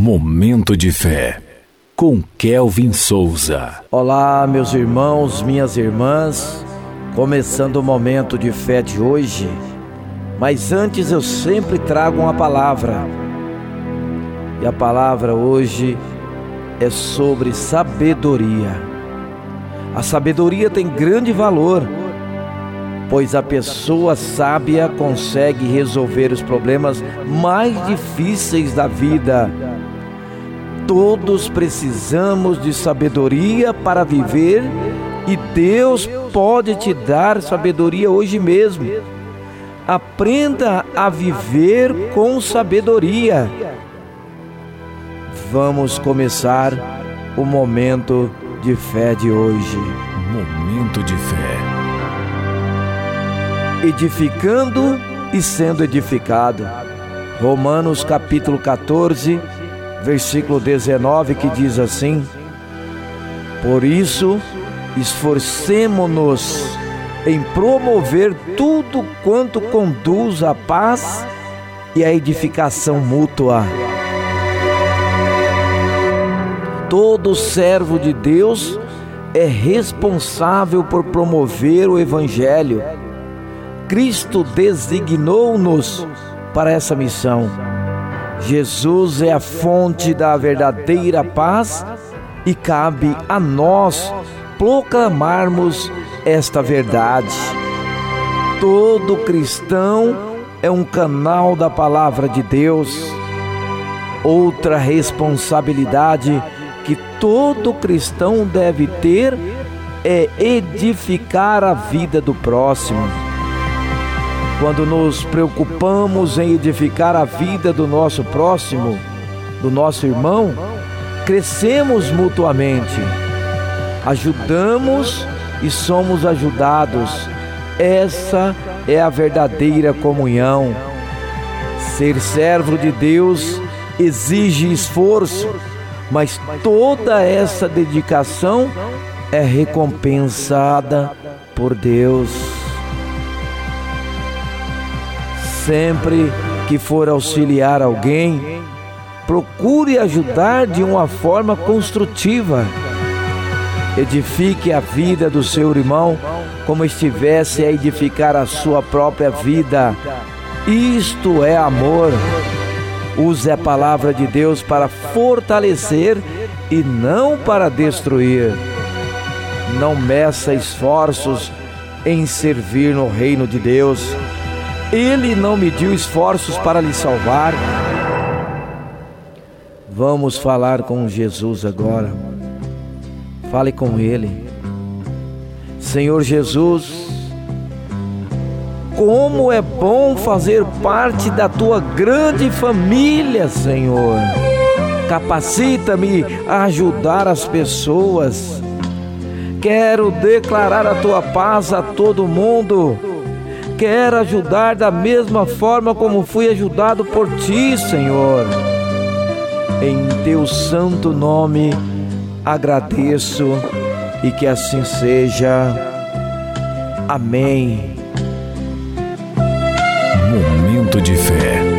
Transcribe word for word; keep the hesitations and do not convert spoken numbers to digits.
Momento de Fé, com Kelvin Souza. Olá, meus irmãos, minhas irmãs, começando o Momento de Fé de hoje, mas antes eu sempre trago uma palavra, e a palavra hoje é sobre sabedoria. A sabedoria tem grande valor, pois a pessoa sábia consegue resolver os problemas mais difíceis da vida. Todos precisamos de sabedoria para viver e Deus pode te dar sabedoria hoje mesmo. Aprenda a viver com sabedoria. Vamos começar o Momento de Fé de hoje. Momento de Fé. Edificando e sendo edificado. Romanos capítulo quatorze, versículo dezenove, que diz assim: por isso esforcemo-nos em promover tudo quanto conduz à paz e à edificação mútua. Todo servo de Deus é responsável por promover o Evangelho. Cristo designou-nos para essa missão. Jesus é a fonte da verdadeira paz e cabe a nós proclamarmos esta verdade. Todo cristão é um canal da palavra de Deus. Outra responsabilidade que todo cristão deve ter é edificar a vida do próximo. Quando nos preocupamos em edificar a vida do nosso próximo, do nosso irmão, crescemos mutuamente, ajudamos e somos ajudados. Essa é a verdadeira comunhão. Ser servo de Deus exige esforço, mas toda essa dedicação é recompensada por Deus. Sempre que for auxiliar alguém, procure ajudar de uma forma construtiva. Edifique a vida do seu irmão como estivesse a edificar a sua própria vida. Isto é amor. Use a palavra de Deus para fortalecer e não para destruir. Não meça esforços em servir no reino de Deus. Ele não mediu esforços para lhe salvar. Vamos falar com Jesus agora. Fale com Ele. Senhor Jesus, como é bom fazer parte da Tua grande família, Senhor. Capacita-me a ajudar as pessoas. Quero declarar a Tua paz a todo mundo. Quero ajudar da mesma forma como fui ajudado por Ti, Senhor. Em Teu santo nome, agradeço e que assim seja. Amém. Momento de Fé.